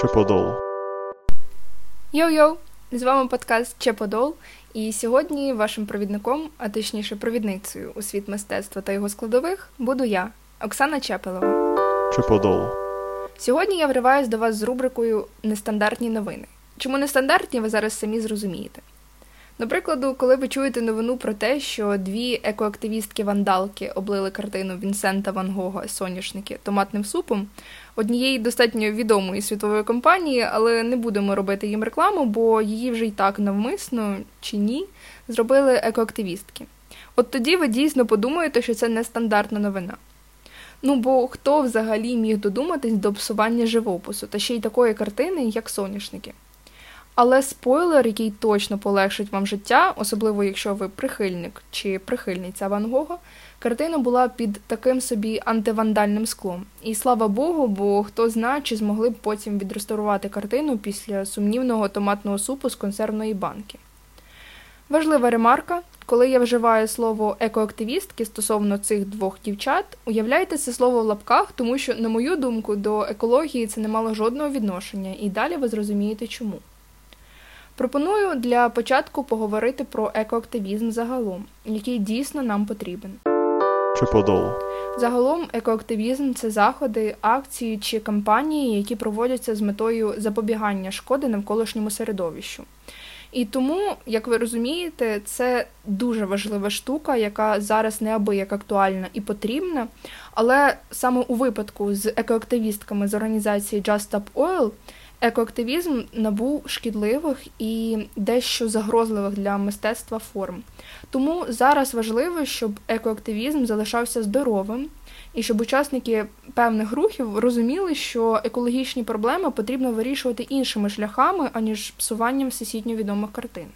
Чеподол. Йо-йо! З вами подкаст Чеподол, і сьогодні вашим провідником, а точніше провідницею у світ мистецтва та його складових, буду я, Оксана Чепелова. Чеподол. Сьогодні я вриваюсь до вас з рубрикою «Нестандартні новини». Чому нестандартні, ви зараз самі зрозумієте. До прикладу, коли ви чуєте новину про те, що дві екоактивістки-вандалки облили картину Вінсента Ван Гога «Соняшники» томатним супом, однієї достатньо відомої світової компанії, але не будемо робити їм рекламу, бо її вже й так навмисно, чи ні, зробили екоактивістки. От тоді ви дійсно подумаєте, що це нестандартна новина. Ну бо хто взагалі міг додуматись до псування живопису, та ще й такої картини, як «Соняшники»? Але спойлер, який точно полегшить вам життя, особливо якщо ви прихильник чи прихильниця Ван Гога, картина була під таким собі антивандальним склом. І слава Богу, бо хто знає, чи змогли б потім відреставрувати картину після сумнівного томатного супу з консервної банки. Важлива ремарка. Коли я вживаю слово «екоактивістки» стосовно цих двох дівчат, уявляйте це слово в лапках, тому що, на мою думку, до екології це не мало жодного відношення, і далі ви зрозумієте чому. Пропоную для початку поговорити про екоактивізм загалом, який дійсно нам потрібен. Чеподол. Загалом екоактивізм – це заходи, акції чи кампанії, які проводяться з метою запобігання шкоди навколишньому середовищу. І тому, як ви розумієте, це дуже важлива штука, яка зараз неабияк актуальна і потрібна, але саме у випадку з екоактивістками з організації Just Stop Oil – екоактивізм набув шкідливих і дещо загрозливих для мистецтва форм. Тому зараз важливо, щоб екоактивізм залишався здоровим і щоб учасники певних рухів розуміли, що екологічні проблеми потрібно вирішувати іншими шляхами, аніж псуванням всесвітньо відомих картин.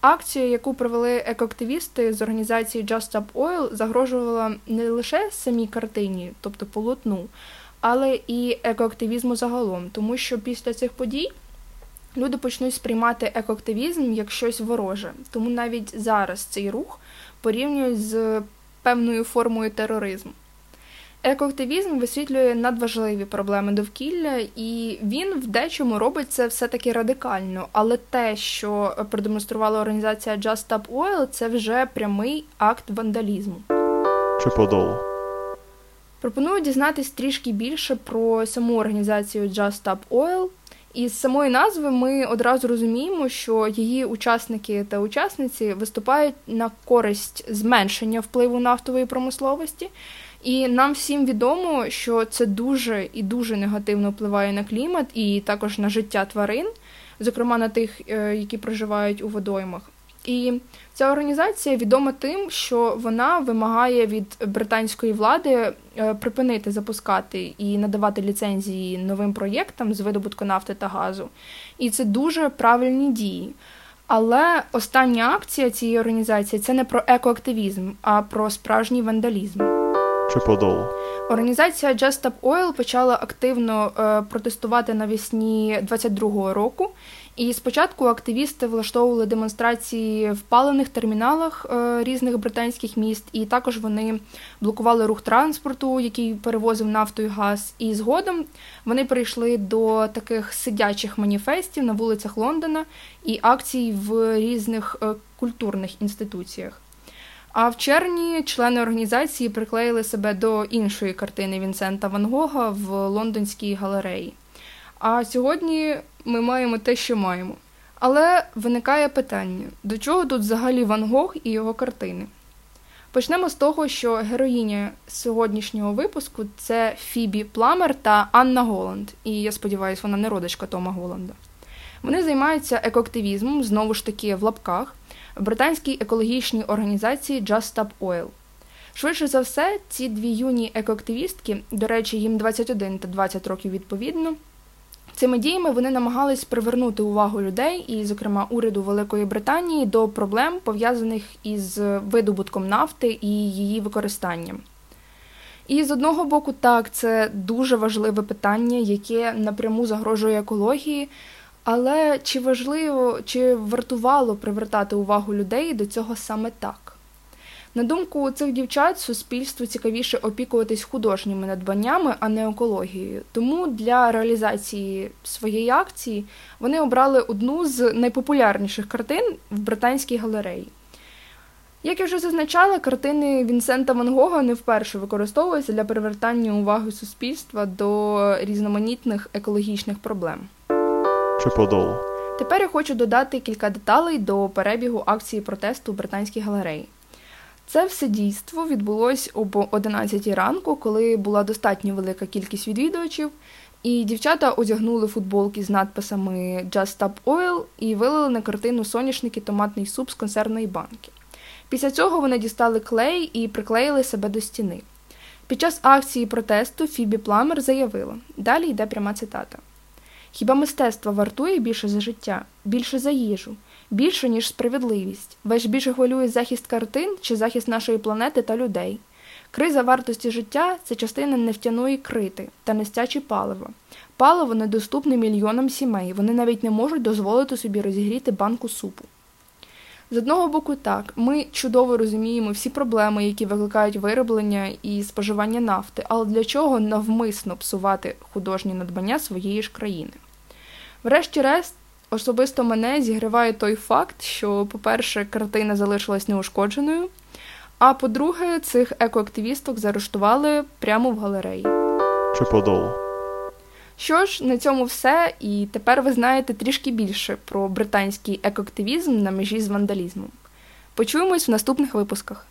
Акція, яку провели екоактивісти з організації Just Stop Oil, загрожувала не лише самій картині, тобто полотну, але і екоактивізму загалом, тому що після цих подій люди почнуть сприймати екоактивізм як щось вороже. Тому навіть зараз цей рух порівнюють з певною формою тероризму. Екоактивізм висвітлює надважливі проблеми довкілля, і він в дечому робить це все-таки радикально. Але те, що продемонструвала організація Just Stop Oil, це вже прямий акт вандалізму. Чеподол. Пропоную дізнатись трішки більше про саму організацію Just Stop Oil. І з самої назви ми одразу розуміємо, що її учасники та учасниці виступають на користь зменшення впливу нафтової промисловості. І нам всім відомо, що це дуже і дуже негативно впливає на клімат і також на життя тварин, зокрема на тих, які проживають у водоймах. І ця організація відома тим, що вона вимагає від британської влади припинити запускати і надавати ліцензії новим проєктам з видобутку нафти та газу. І це дуже правильні дії. Але остання акція цієї організації – це не про екоактивізм, а про справжній вандалізм. Чеподол. Організація Just Stop Oil почала активно протестувати навесні 22-го року. І спочатку активісти влаштовували демонстрації в паливних терміналах різних британських міст, і також вони блокували рух транспорту, який перевозив нафту і газ. І згодом вони перейшли до таких сидячих маніфестів на вулицях Лондона і акцій в різних культурних інституціях. А в червні члени організації приклеїли себе до іншої картини Вінсента Ван Гога в лондонській галереї. А сьогодні ми маємо те, що маємо. Але виникає питання, до чого тут взагалі Ван Гог і його картини? Почнемо з того, що героїня сьогоднішнього випуску – це Фібі Пламер та Анна Голанд. І я сподіваюся, вона не родичка Тома Голанда. Вони займаються екоактивізмом, знову ж таки в лапках, в британській екологічній організації Just Stop Oil. Швидше за все, ці дві юні екоактивістки, до речі, їм 21 та 20 років відповідно, цими діями вони намагались привернути увагу людей і, зокрема, уряду Великої Британії до проблем, пов'язаних із видобутком нафти і її використанням. І з одного боку, так, це дуже важливе питання, яке напряму загрожує екології, але чи важливо, чи вартувало привертати увагу людей до цього саме так? На думку цих дівчат, суспільству цікавіше опікуватись художніми надбаннями, а не екологією. Тому для реалізації своєї акції вони обрали одну з найпопулярніших картин в Британській галереї. Як я вже зазначала, картини Вінсента Ван Гога не вперше використовуються для привертання уваги суспільства до різноманітних екологічних проблем. Тепер я хочу додати кілька деталей до перебігу акції протесту в Британській галереї. Це все дійство відбулось об 11 ранку, коли була достатньо велика кількість відвідувачів, і дівчата одягнули футболки з надписами «Just Stop Oil» і вилили на картину соняшники томатний суп з консервної банки. Після цього вони дістали клей і приклеїли себе до стіни. Під час акції протесту Фібі Пламер заявила, далі йде пряма цитата: «Хіба мистецтво вартує більше за життя, більше за їжу, більше, ніж справедливість? Вас більше хвилює захист картин чи захист нашої планети та людей? Криза вартості життя – це частина нефтяної крити та нестачі палива. Паливо недоступне мільйонам сімей, вони навіть не можуть дозволити собі розігріти банку супу». З одного боку, так, ми чудово розуміємо всі проблеми, які викликають вироблення і споживання нафти, але для чого навмисно псувати художні надбання своєї ж країни? Врешті-решт, особисто мене зігріває той факт, що, по-перше, картина залишилась неушкодженою, а по-друге, цих екоактивісток заарештували прямо в галереї. Що ж, на цьому все, і тепер ви знаєте трішки більше про британський екоактивізм на межі з вандалізмом. Почуємось в наступних випусках.